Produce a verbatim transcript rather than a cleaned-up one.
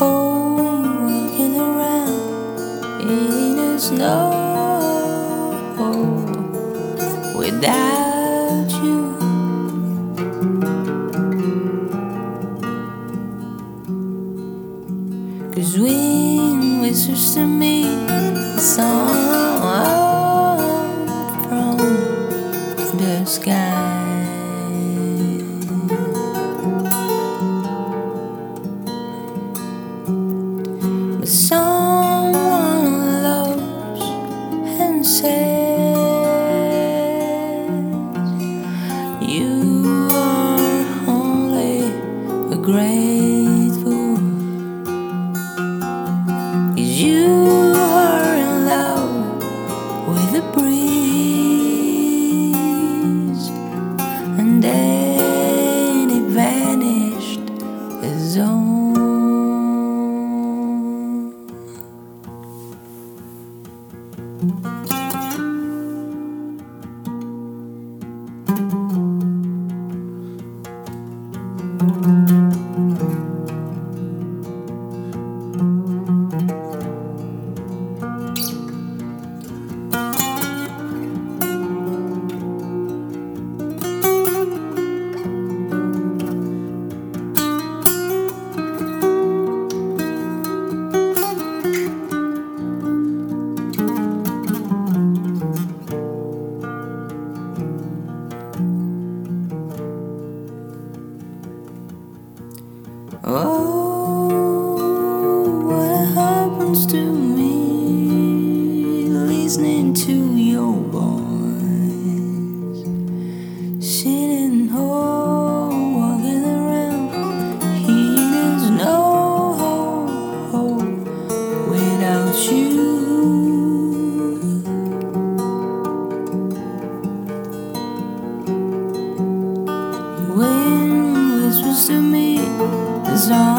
Oh, walking around in the snow, without you. Cause wind whispers to me the song from the sky. Someone loves and says, you are only a grateful, 'cause you are in love with the breeze. And then it vanished as on. Oh, what happens to me listening to your voice, sitting home, walking around here is no home without you. When whispers to me, song.